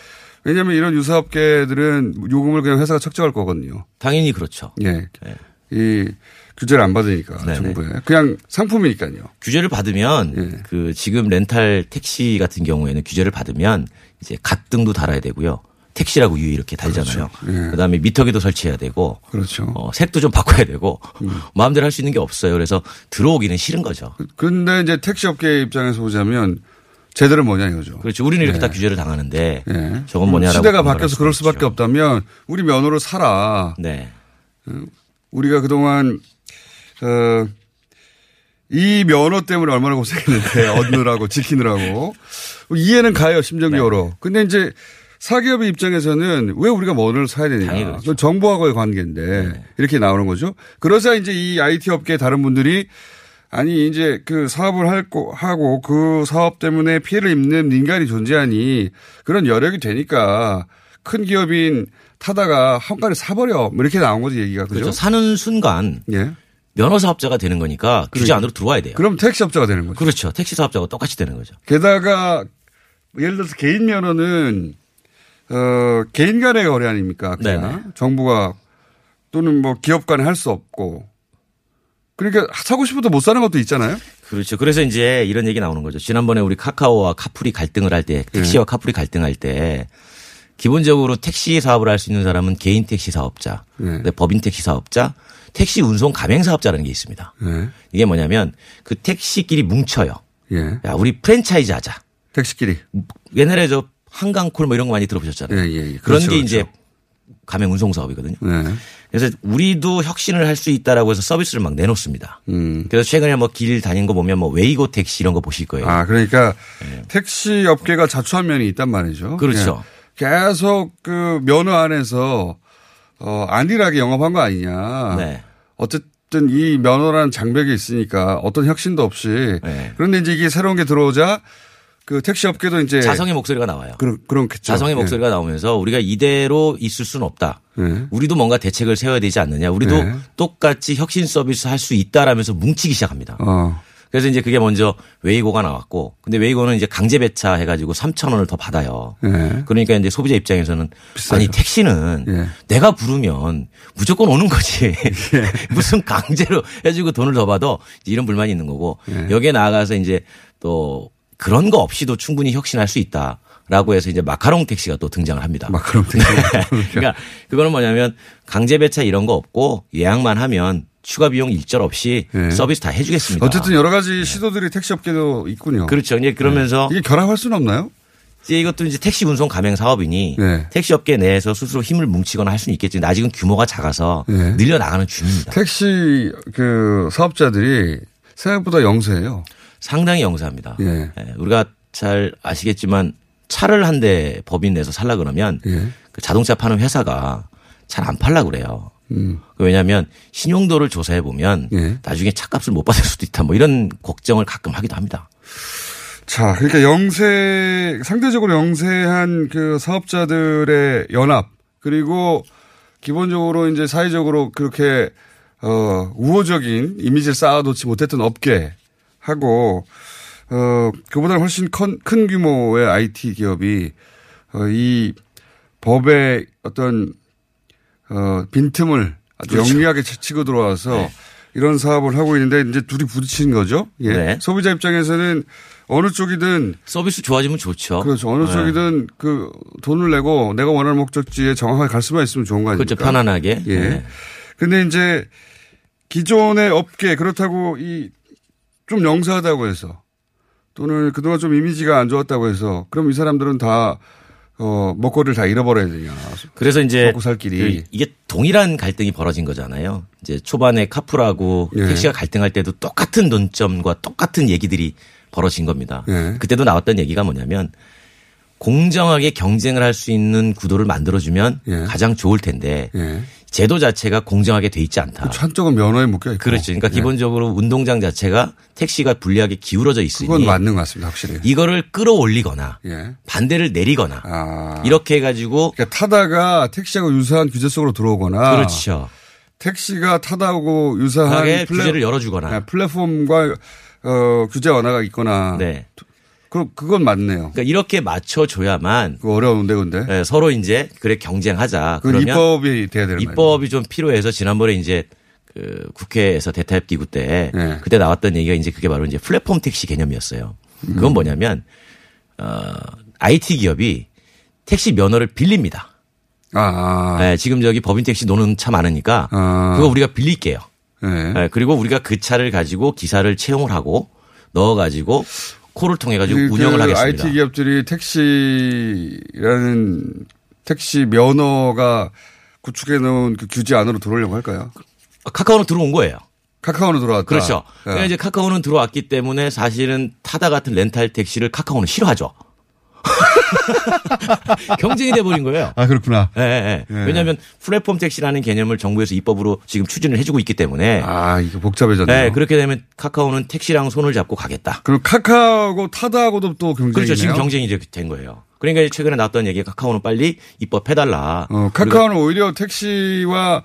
왜냐하면 이런 유사업계들은 요금을 그냥 회사가 척정할 거거든요. 당연히 그렇죠. 예. 네. 이 규제를 안 받으니까 네네. 정부에 그냥 상품이니까요. 규제를 받으면 예. 그 지금 렌탈 택시 같은 경우에는 규제를 받으면 이제 갓등도 달아야 되고요. 택시라고 유의 이렇게 달잖아요. 그렇죠. 예. 그다음에 미터기도 설치해야 되고, 그렇죠. 색도 좀 바꿔야 되고 마음대로 할 수 있는 게 없어요. 그래서 들어오기는 싫은 거죠. 그런데 이제 택시업계 입장에서 보자면 제대로 뭐냐 이거죠. 그렇죠. 우리는 이렇게 예. 다 규제를 당하는데 예. 저건 뭐냐라고 시대가 바뀌어서 그럴 수밖에 있죠. 없다면 우리 면허로 살아. 네. 우리가 그동안 이 면허 때문에 얼마나 고생했는데 얻느라고 지키느라고 이해는 가요 심정적으로. 네. 근데 이제 사기업의 입장에서는 왜 우리가 면허를 사야 되냐. 그렇죠. 정부하고의 관계인데 네. 이렇게 나오는 거죠. 그러자 이제 이 IT 업계 다른 분들이 아니 이제 그 사업을 하고 그 사업 때문에 피해를 입는 인간이 존재하니 그런 여력이 되니까 큰 기업인 타다가 한가를 사버려 이렇게 나온 거지 얘기가 그죠? 그렇죠. 사는 순간 예. 면허 사업자가 되는 거니까 규제 안으로 들어와야 돼요. 그럼 택시 사업자가 되는 거죠. 그렇죠. 택시 사업자가 똑같이 되는 거죠. 게다가 예를 들어서 개인 면허는 개인 간의 거래 아닙니까? 그냥 네네. 정부가 또는 뭐 기업 간에 할 수 없고 그러니까 사고 싶어도 못 사는 것도 있잖아요. 그렇죠. 그래서 이제 이런 얘기 나오는 거죠. 지난번에 우리 카카오와 카풀이 갈등을 할 때 택시와 예. 카풀이 갈등할 때. 기본적으로 택시 사업을 할 수 있는 사람은 개인 택시 사업자, 네. 법인 택시 사업자, 택시 운송 가맹 사업자라는 게 있습니다. 네. 이게 뭐냐면 그 택시끼리 뭉쳐요. 네. 야, 우리 프랜차이즈 하자. 택시끼리. 옛날에 저 한강콜 뭐 이런 거 많이 들어보셨잖아요. 네, 예, 예. 그런 그렇죠, 게 이제 그렇죠. 가맹 운송 사업이거든요. 네. 그래서 우리도 혁신을 할 수 있다라고 해서 서비스를 막 내놓습니다. 그래서 최근에 뭐 길 다닌 거 보면 뭐 웨이고 택시 이런 거 보실 거예요. 아, 그러니까 네. 택시 업계가 자초한 면이 있단 말이죠. 그렇죠. 네. 계속 그 면허 안에서 안일하게 영업한 거 아니냐. 네. 어쨌든 이 면허라는 장벽이 있으니까 어떤 혁신도 없이. 네. 그런데 이제 이게 새로운 게 들어오자 그 택시 업계도 이제 자성의 목소리가 나와요. 그렇겠죠. 자성의 네. 목소리가 나오면서 우리가 이대로 있을 수는 없다. 네. 우리도 뭔가 대책을 세워야 되지 않느냐. 우리도 네. 똑같이 혁신 서비스 할 수 있다라면서 뭉치기 시작합니다. 그래서 이제 그게 먼저 웨이고가 나왔고, 근데 웨이고는 이제 강제 배차 해가지고 3,000원을 더 받아요. 예. 그러니까 이제 소비자 입장에서는 비싸죠. 아니 택시는 예. 내가 부르면 무조건 오는 거지. 예. 무슨 강제로 해주고 돈을 더 받아 이런 불만이 있는 거고 예. 여기에 나아가서 이제 또 그런 거 없이도 충분히 혁신할 수 있다. 라고 해서 이제 마카롱 택시가 또 등장을 합니다. 마카롱 택시. 그러니까 그거는 뭐냐면 강제 배차 이런 거 없고 예약만 하면 추가 비용 일절 없이 네. 서비스 다 해주겠습니다. 어쨌든 여러 가지 시도들이 네. 택시 업계도 있군요. 그렇죠. 이제 그러면서 네. 이게 결합할 수는 없나요? 이제 이것도 이제 택시 운송 가맹 사업이니 네. 택시 업계 내에서 스스로 힘을 뭉치거나 할 수는 있겠지. 아직은 규모가 작아서 네. 늘려 나가는 중입니다. 택시 그 사업자들이 생각보다 영세해요. 상당히 영세합니다. 네. 네. 우리가 잘 아시겠지만. 차를 한 대 법인 내서 살라 그러면 예. 그 자동차 파는 회사가 잘 안 팔라 그래요. 왜냐하면 신용도를 조사해 보면 예. 나중에 차값을 못 받을 수도 있다. 뭐 이런 걱정을 가끔 하기도 합니다. 자, 그러니까 영세 상대적으로 영세한 그 사업자들의 연합 그리고 기본적으로 이제 사회적으로 그렇게 우호적인 이미지를 쌓아놓지 못했던 업계 하고. 그보다 훨씬 큰 규모의 IT 기업이 이 법의 어떤 빈틈을 아주 그렇죠. 영리하게 치고 들어와서 네. 이런 사업을 하고 있는데 이제 둘이 부딪힌 거죠. 예. 네. 소비자 입장에서는 어느 쪽이든 서비스 좋아지면 좋죠. 그렇죠. 어느 네. 쪽이든 그 돈을 내고 내가 원하는 목적지에 정확하게 갈 수만 있으면 좋은 거 아닙니까? 그렇죠. 편안하게. 예. 네. 근데 이제 기존의 업계 그렇다고 이 좀 영세하다고 해서 또는 그동안 좀 이미지가 안 좋았다고 해서 그럼 이 사람들은 다 먹거리를 다 잃어버려야 되냐. 그래서 이제 먹고 살 길이. 이게 동일한 갈등이 벌어진 거잖아요. 이제 초반에 카풀하고 예. 택시가 갈등할 때도 똑같은 논점과 똑같은 얘기들이 벌어진 겁니다. 예. 그때도 나왔던 얘기가 뭐냐면 공정하게 경쟁을 할 수 있는 구도를 만들어주면 예. 가장 좋을 텐데 예. 제도 자체가 공정하게 돼 있지 않다. 한쪽은 면허에 묶여 있고. 그렇죠. 그러니까 예. 기본적으로 운동장 자체가 택시가 불리하게 기울어져 있으니. 그건 맞는 것 같습니다. 확실히. 이거를 끌어올리거나 예. 반대를 내리거나 아. 이렇게 해가지고. 그러니까 타다가 택시하고 유사한 규제 속으로 들어오거나. 그렇죠. 택시가 타다하고 유사한. 규제를 열어주거나. 네. 플랫폼과 규제 완화가 있거나. 네. 그건 맞네요. 그러니까 이렇게 맞춰줘야만. 그거 어려운데, 근데. 네, 서로 이제, 그래, 경쟁하자. 그러면 입법이 돼야 되는 거예요. 입법이 좀 필요해서 지난번에 이제, 국회에서 대타협 기구 때. 네. 그때 나왔던 얘기가 이제 그게 바로 이제 플랫폼 택시 개념이었어요. 그건 뭐냐면, IT 기업이 택시 면허를 빌립니다. 아. 네, 지금 저기 법인 택시 노는 차 많으니까. 아. 그거 우리가 빌릴게요. 네. 네, 그리고 우리가 그 차를 가지고 기사를 채용을 하고 넣어가지고 코를 통해 가지고 운영을 하겠습니다. IT 기업들이 택시 면허가 구축해 놓은 그 규제 안으로 들어오려고 할까요? 카카오는 들어온 거예요. 카카오는 들어왔다. 그렇죠. 네. 그러니까 이제 카카오는 들어왔기 때문에 사실은 타다 같은 렌탈 택시를 카카오는 싫어하죠. 경쟁이 돼버린 거예요. 아 그렇구나. 네, 네. 네. 왜냐하면 플랫폼 택시라는 개념을 정부에서 입법으로 지금 추진을 해주고 있기 때문에. 아 이거 복잡해졌네요. 네, 그렇게 되면 카카오는 택시랑 손을 잡고 가겠다. 그럼 카카오하고 타다하고도 또 경쟁이네요. 그렇죠. 지금 경쟁이 이제 된 거예요. 그러니까 최근에 나왔던 얘기가 카카오는 빨리 입법해달라. 카카오는 오히려 택시와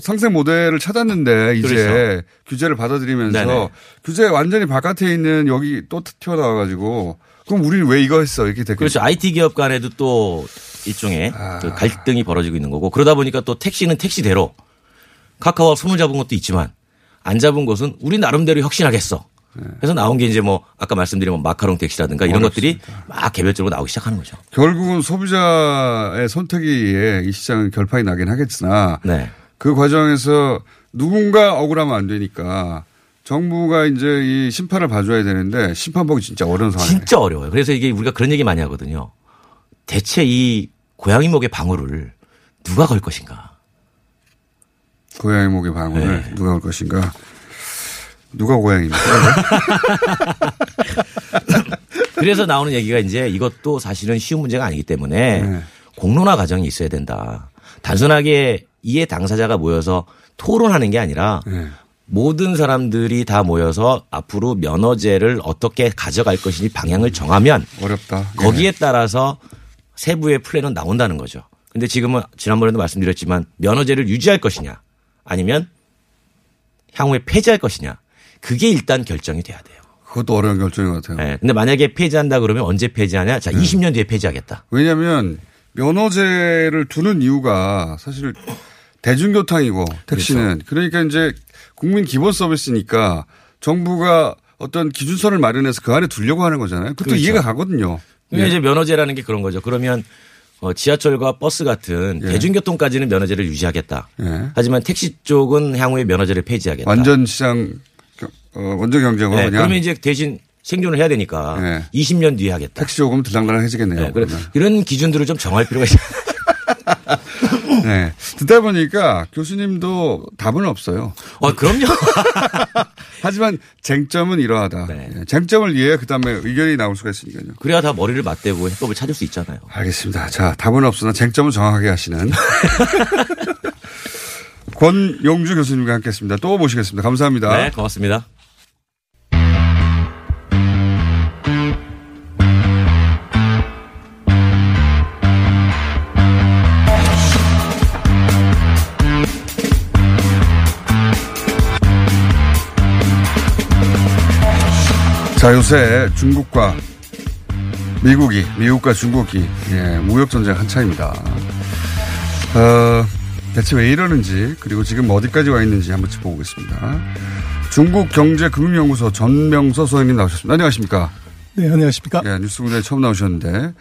상생 모델을 찾았는데 이제 그렇죠. 규제를 받아들이면서 네네. 규제 완전히 바깥에 있는 여기 또 튀어나와가지고. 그럼 우리는 왜 이거 했어? 이렇게 됐겠죠. 그렇죠. IT 기업 간에도 또 일종의 그 갈등이 벌어지고 있는 거고 그러다 보니까 또 택시는 택시대로 카카오와 손을 잡은 것도 있지만 안 잡은 것은 우리 나름대로 혁신하겠어. 그래서 나온 게 이제 뭐 아까 말씀드린 뭐 마카롱 택시라든가 이런 어렵습니다. 것들이 막 개별적으로 나오기 시작하는 거죠. 결국은 소비자의 선택에 의해 이 시장은 결판이 나긴 하겠으나 네. 그 과정에서 누군가 억울하면 안 되니까 정부가 이제 이 심판을 봐줘야 되는데 심판복이 진짜 어려운 상황이에요. 진짜 어려워요. 그래서 이게 우리가 그런 얘기 많이 하거든요. 대체 이 고양이 목의 방울을 누가 걸 것인가. 고양이 목의 방울을 네. 누가 걸 것인가. 누가 고양이입니까? 그래서 나오는 얘기가 이제 이것도 사실은 쉬운 문제가 아니기 때문에 네. 공론화 과정이 있어야 된다. 단순하게 이해 당사자가 모여서 토론하는 게 아니라 네. 모든 사람들이 다 모여서 앞으로 면허제를 어떻게 가져갈 것인지 방향을 정하면 어렵다. 거기에 네. 따라서 세부의 플랜은 나온다는 거죠. 그런데 지금은 지난번에도 말씀드렸지만 면허제를 유지할 것이냐 아니면 향후에 폐지할 것이냐 그게 일단 결정이 돼야 돼요. 그것도 어려운 결정인 것 같아요. 그런데 네. 만약에 폐지한다 그러면 언제 폐지하냐. 자, 20년 뒤에 폐지하겠다. 왜냐하면 면허제를 두는 이유가 사실 대중교통이고 택시는. 그렇죠. 그러니까 이제 국민 기본 서비스니까 정부가 어떤 기준선을 마련해서 그 안에 두려고 하는 거잖아요. 그것도 그렇죠. 이해가 가거든요. 그러니까 예. 이제 면허제라는 게 그런 거죠. 그러면 지하철과 버스 같은 예. 대중교통까지는 면허제를 유지하겠다. 예. 하지만 택시 쪽은 향후에 면허제를 폐지하겠다. 완전 시장, 완전 경쟁으로 네. 그러면 이제 대신 생존을 해야 되니까 예. 20년 뒤에 하겠다. 택시 조금 들랑달랑해지겠네요. 네. 이런 기준들을 좀 정할 필요가 있어요. 네. 듣다 보니까 교수님도 답은 없어요. 그럼요. 하지만 쟁점은 이러하다. 네. 쟁점을 이해해 그 다음에 의견이 나올 수가 있으니까요. 그래야 다 머리를 맞대고 해법을 찾을 수 있잖아요. 알겠습니다. 자, 답은 없으나 쟁점을 정확하게 하시는 권영주 교수님과 함께했습니다. 또 모시겠습니다. 감사합니다. 네, 고맙습니다. 자, 요새 미국과 중국이, 예, 무역전쟁 한창입니다. 대체 왜 이러는지, 그리고 지금 어디까지 와 있는지 한번 짚어보겠습니다. 중국 경제금융연구소 전병서 소장님 나오셨습니다. 안녕하십니까. 네, 안녕하십니까. 예, 뉴스군에 처음 나오셨는데,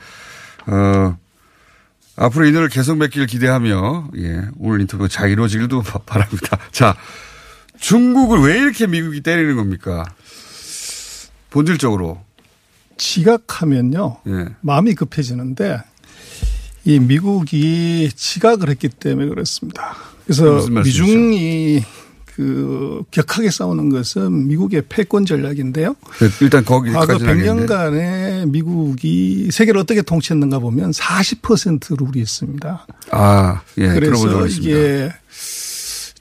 앞으로 이 노를 개성뵙기를 기대하며, 예, 오늘 인터뷰 잘 이루어지길도 바랍니다. 자, 중국을 왜 이렇게 미국이 때리는 겁니까? 본질적으로. 지각하면요. 예. 마음이 급해지는데 이 미국이 지각을 했기 때문에 그렇습니다. 그래서 미중이 그 격하게 싸우는 것은 미국의 패권 전략인데요. 네, 일단 거기까지는 과거 100년간에 미국이 세계를 어떻게 통치했는가 보면 40% 룰이 있습니다. 아, 예. 그래서 이게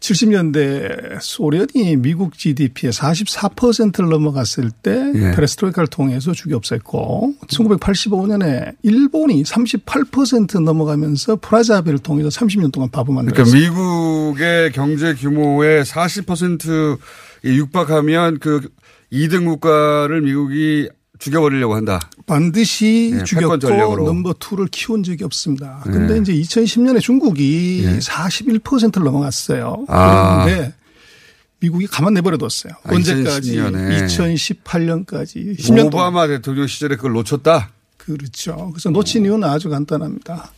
70년대 소련이 미국 GDP의 44%를 넘어갔을 때 예. 페레스트로이카를 통해서 죽여 없앴고 1985년에 일본이 38% 넘어가면서 프라자 합의를 통해서 30년 동안 바보 만들었습니다. 그러니까 미국의 경제 규모의 40%에 육박하면 그 2등 국가를 미국이 죽여버리려고 한다. 반드시 예, 죽였고 넘버 2를 키운 적이 없습니다. 그런데 예. 이제 2010년에 중국이 예. 41%를 넘어갔어요. 아. 그런데 미국이 가만 내버려뒀어요. 아, 언제까지? 2018년까지. 10년 오바마 동안. 대통령 시절에 그걸 놓쳤다? 그렇죠. 그래서 놓친 이유는 아주 간단합니다.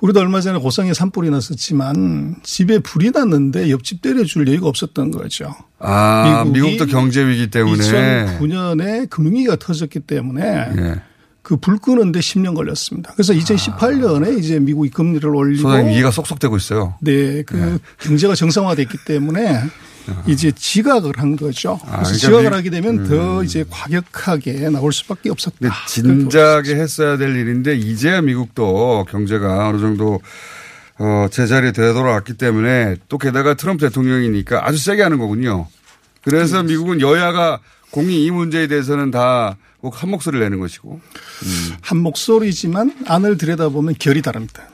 우리도 얼마 전에 고성에 산불이 났었지만 집에 불이 났는데 옆집 때려줄 여유가 없었던 거죠. 아, 미국도 경제 위기 때문에. 2009년에 금융위기가 터졌기 때문에 예. 그 불 끄는데 10년 걸렸습니다. 그래서 2018년에 이제 미국이 금리를 올리고. 소장님 위기가 속속되고 있어요. 네. 그 예. 경제가 정상화됐기 때문에 이제 지각을 한 거죠. 그래서 그러니까 지각을 하게 되면 더 이제 과격하게 나올 수밖에 없었다. 진작에 했어야 될 일인데 이제야 미국도 경제가 어느 정도 제자리에 되돌아왔기 때문에 또 게다가 트럼프 대통령이니까 아주 세게 하는 거군요. 그래서 그렇습니다. 미국은 여야가 공히 이 문제에 대해서는 다 한 목소리를 내는 것이고. 한 목소리지만 안을 들여다보면 결이 다릅니다.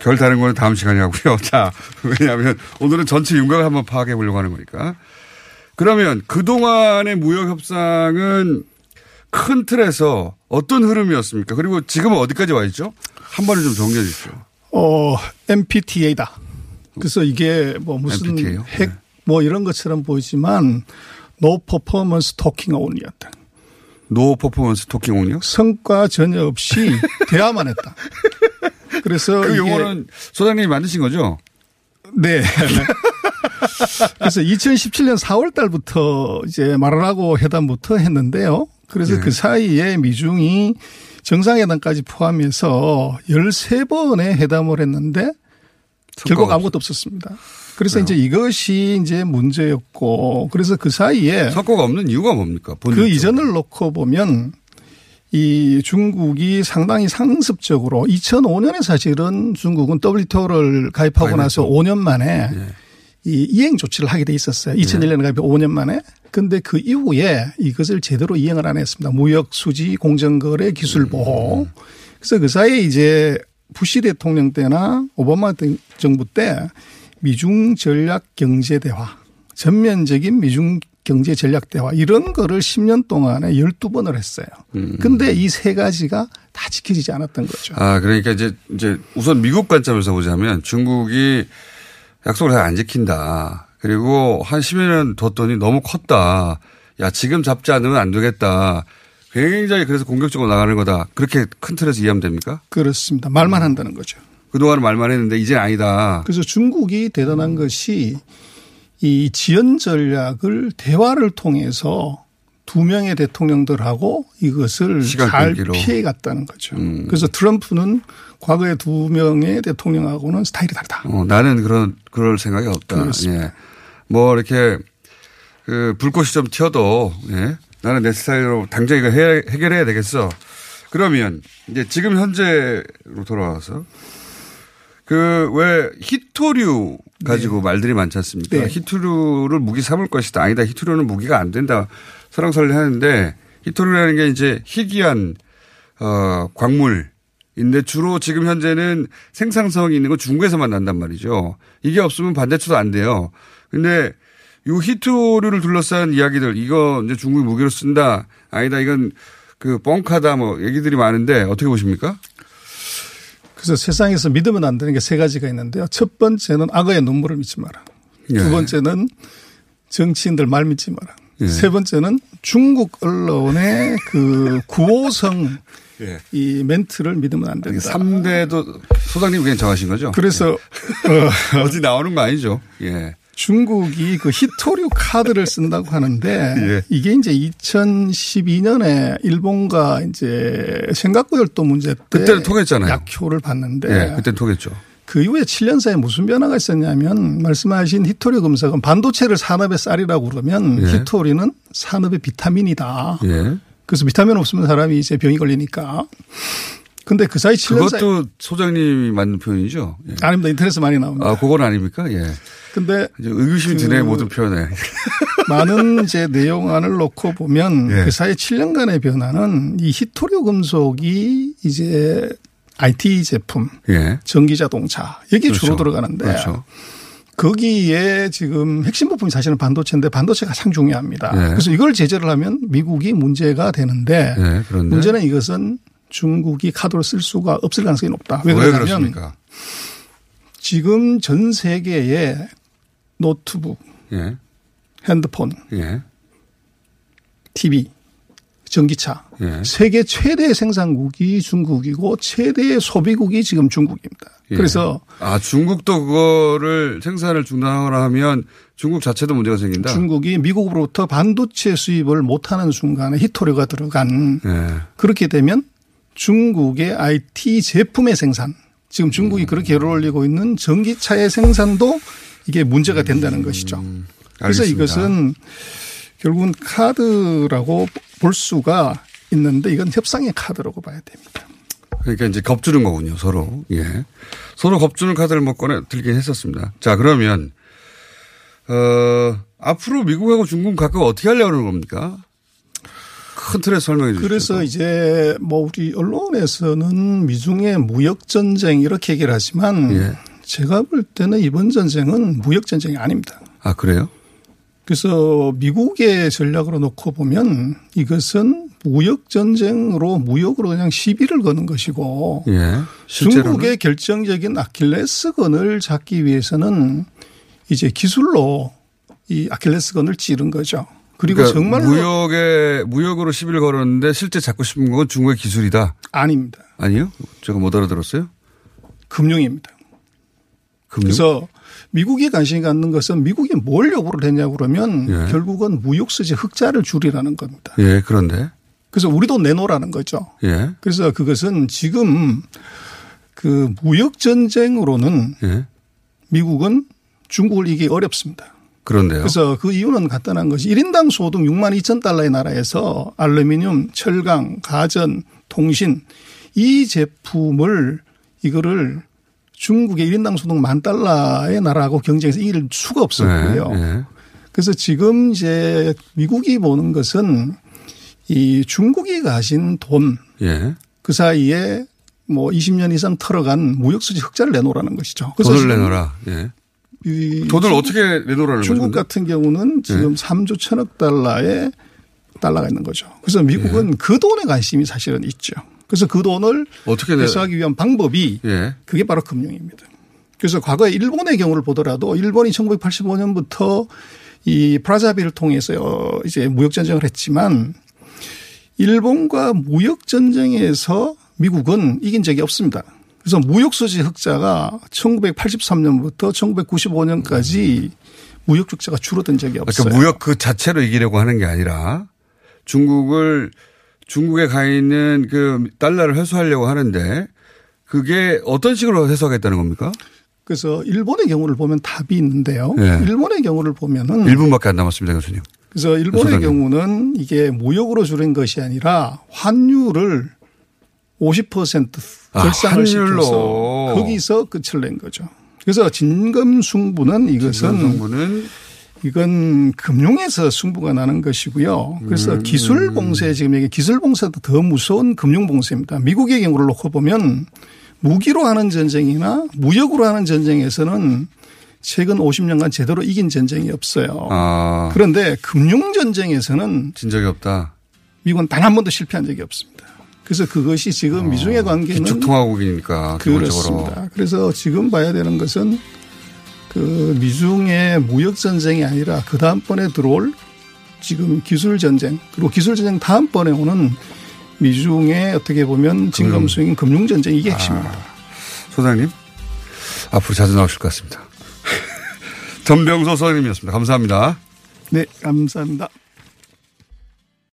결 다른 거는 다음 시간에 하고요. 자, 왜냐하면 오늘은 전체 윤곽을 한번 파악해 보려고 하는 거니까. 그러면 그동안의 무역 협상은 큰 틀에서 어떤 흐름이었습니까? 그리고 지금은 어디까지 와 있죠? 한 번에 좀 정리해 주십시오. MPTA다. 그래서 이게 뭐 무슨 MPTA요? 핵 뭐 이런 것처럼 보이지만 No Performance Talking Only였다. No Performance Talking Only요? 성과 전혀 없이 대화만 했다. 그래서 그 용어는 소장님이 만드신 거죠? 네. 그래서 2017년 4월 달부터 이제 말하라고 회담부터 했는데요. 그래서 네. 그 사이에 미중이 정상회담까지 포함해서 13번의 회담을 했는데 결국 아무것도 없었습니다. 그래서 이제 이것이 이제 문제였고 그래서 그 사이에 성과가 없는 이유가 뭡니까? 그 이전을 놓고 보면 이 중국이 상당히 상습적으로 2005년에 사실은 중국은 WTO를 가입하고 나서 5년 만에 예. 이 이행 조치를 하게 돼 있었어요. 2001년에 가입해 5년 만에. 그런데 그 이후에 이것을 제대로 이행을 안 했습니다. 무역, 수지, 공정거래, 기술 보호. 그래서 그 사이에 이제 부시 대통령 때나 오바마 정부 때 미중 전략 경제 대화, 전면적인 미중 경제 전략 대화 이런 거를 10년 동안에 12번을 했어요. 근데 이 세 가지가 다 지켜지지 않았던 거죠. 아, 그러니까 이제 우선 미국 관점에서 보자면 중국이 약속을 잘 안 지킨다. 그리고 한 10년 뒀더니 너무 컸다. 야, 지금 잡지 않으면 안 되겠다. 굉장히 그래서 공격적으로 나가는 거다. 그렇게 큰 틀에서 이해하면 됩니까? 그렇습니다. 말만 한다는 거죠. 그동안 말만 했는데 이제는 아니다. 그래서 중국이 대단한 것이 이 지연 전략을 대화를 통해서 두 명의 대통령들하고 이것을 잘 피해갔다는 거죠. 그래서 트럼프는 과거의 두 명의 대통령하고는 스타일이 다르다. 나는 그럴 생각이 없다. 예. 뭐 이렇게 그 불꽃이 좀 튀어도 예. 나는 내 스타일로 당장 이거 해결해야 되겠어. 그러면 이제 지금 현재로 돌아와서. 그 왜 희토류 가지고 네. 말들이 많지 않습니까? 네. 희토류를 무기 삼을 것이다. 아니다. 희토류는 무기가 안 된다. 설왕설래 하는데 희토류라는 게 이제 희귀한 광물인데 주로 지금 현재는 생산성이 있는 건 중국에서만 난단 말이죠. 이게 없으면 반대쳐도 안 돼요. 그런데 이 희토류를 둘러싼 이야기들 이거 이제 중국이 무기로 쓴다. 아니다. 이건 그 뻥카다 뭐 얘기들이 많은데 어떻게 보십니까? 그래서 세상에서 믿으면 안 되는 게 세 가지가 있는데요. 첫 번째는 악어의 눈물을 믿지 마라. 예. 두 번째는 정치인들 말 믿지 마라. 예. 세 번째는 중국 언론의 그 구호성 예. 이 멘트를 믿으면 안 된다. 3대도 소장님이 그냥 정하신 거죠? 그래서. 어디 나오는 거 아니죠. 예. 중국이 그 희토류 카드를 쓴다고 하는데 예. 이게 이제 2012년에 일본과 이제 생각고절도 문제 때 그때는 통했잖아요. 약효를 봤는데 예, 그때는 통했죠. 그 이후에 7년 사이에 무슨 변화가 있었냐면 말씀하신 희토류 금속은 반도체를 산업의 쌀이라고 그러면 예. 희토류는 산업의 비타민이다. 예. 그래서 비타민 없으면 사람이 이제 병이 걸리니까. 근데 그 사이 7년 그것도 사이. 그것도 소장님이 만든 표현이죠? 예. 아닙니다. 인터넷에 많이 나옵니다. 아, 그건 아닙니까? 예. 근데. 의구심이 그 드네, 모든 표현에. 많은 이제 내용안을 놓고 보면 예. 그 사이 7년간의 변화는 이 희토류 금속이 이제 IT 제품, 예. 전기자동차 여기에 그렇죠. 주로 들어가는데 그렇죠. 거기에 지금 핵심 부품이 사실은 반도체인데 반도체가 가장 중요합니다. 예. 그래서 이걸 제재를 하면 미국이 문제가 되는데 예. 그런데. 문제는 이것은 중국이 카드로 쓸 수가 없을 가능성이 높다. 왜 그러냐면 지금 전 세계에 노트북, 예. 핸드폰, 예. TV. 전기차. 예. 세계 최대 생산국이 중국이고 최대 소비국이 지금 중국입니다. 예. 그래서. 아, 중국도 그거를 생산을 중단하거나 하면 중국 자체도 문제가 생긴다? 중국이 미국으로부터 반도체 수입을 못하는 순간에 희토류가 들어간. 예. 그렇게 되면 중국의 IT 제품의 생산. 지금 중국이 그렇게 열을 올리고 있는 전기차의 생산도 이게 문제가 된다는 것이죠. 그래서 알겠습니다. 이것은 결국은 카드라고 볼 수가 있는데 이건 협상의 카드라고 봐야 됩니다. 그러니까 이제 겁주는 거군요, 서로. 예. 서로 겁주는 카드를 뭐 꺼내 들긴 했었습니다. 자, 그러면, 앞으로 미국하고 중국 각각 어떻게 하려고 하는 겁니까? 큰 틀에서 설명해 주시죠. 그래서 이제 뭐 우리 언론에서는 미중의 무역전쟁 이렇게 얘기를 하지만 예. 제가 볼 때는 이번 전쟁은 무역전쟁이 아닙니다. 아, 그래요? 그래서 미국의 전략으로 놓고 보면 이것은 무역전쟁으로 무역으로 그냥 시비를 거는 것이고 예, 중국의 결정적인 아킬레스건을 잡기 위해서는 이제 기술로 이 아킬레스건을 찌른 거죠. 그리고 그러니까 정말로. 무역으로 시비를 걸었는데 실제 잡고 싶은 건 중국의 기술이다. 아닙니다. 아니요? 제가 못 알아들었어요? 금융입니다. 금융? 그래서. 미국이 관심이 갖는 것은 미국이 뭘 요구를 했냐고 그러면 예. 결국은 무역수지 흑자를 줄이라는 겁니다. 예, 그런데. 그래서 우리도 내놓으라는 거죠. 예. 그래서 그것은 지금 그 무역전쟁으로는 예. 미국은 중국을 이기기 어렵습니다. 그런데요. 그래서 그 이유는 간단한 것이 1인당 소득 62,000달러의 나라에서 알루미늄, 철강, 가전, 통신 이 제품을 이거를 중국의 1인당 소득 10,000달러의 나라하고 경쟁해서 이길 수가 없었고요. 네, 네. 그래서 지금 이제 미국이 보는 것은 이 중국이 가진 돈, 네. 그 사이에 뭐 20년 이상 털어간 무역수지 흑자를 내놓으라는 것이죠. 돈을 내놓으라. 네. 돈을 어떻게 내놓으라는 거죠? 중국 같은 경우는 지금 네. 3조 1,000억 달러의 달러가 있는 거죠. 그래서 미국은 네. 그 돈에 관심이 사실은 있죠. 그래서 그 돈을 어떻게 회수하기 위한 방법이 예. 그게 바로 금융입니다. 그래서 과거에 일본의 경우를 보더라도 일본이 1985년부터 이 프라자비를 통해서 이제 무역전쟁을 했지만 일본과 무역전쟁에서 미국은 이긴 적이 없습니다. 그래서 무역수지 흑자가 1983년부터 1995년까지 무역 흑자가 줄어든 적이 없어요. 그러니까 무역 그 자체로 이기려고 하는 게 아니라 중국에 가 있는 그 달러를 회수하려고 하는데 그게 어떤 식으로 회수하겠다는 겁니까? 그래서 일본의 경우를 보면 답이 있는데요. 네. 일본의 경우를 보면은 1분밖에 안 남았습니다, 교수님. 그래서 일본의 소장님. 경우는 이게 무역으로 줄인 것이 아니라 환율을 50% 절상을 시켜서 거기서 끝을 낸 거죠. 그래서 진금승부는 이것은 이건 금융에서 승부가 나는 것이고요. 그래서 기술봉쇄 지금 얘기 기술봉쇄도 더 무서운 금융봉쇄입니다. 미국의 경우를 놓고 보면 무기로 하는 전쟁이나 무역으로 하는 전쟁에서는 최근 50년간 제대로 이긴 전쟁이 없어요. 아. 그런데 금융전쟁에서는 진 적이 없다. 미국은 단 한 번도 실패한 적이 없습니다. 그래서 그것이 지금 미중의 관계는 기축통화국이니까 기본적으로. 그렇습니다. 그래서 지금 봐야 되는 것은 그 미중의 무역전쟁이 아니라 그 다음번에 들어올 지금 기술전쟁 그리고 기술전쟁 다음번에 오는 미중의 어떻게 보면 진검승인 금융전쟁 이게 핵심입니다. 소장님 앞으로 자주 나오실 것 같습니다. 전병서 선생님이었습니다. 감사합니다. 네, 감사합니다.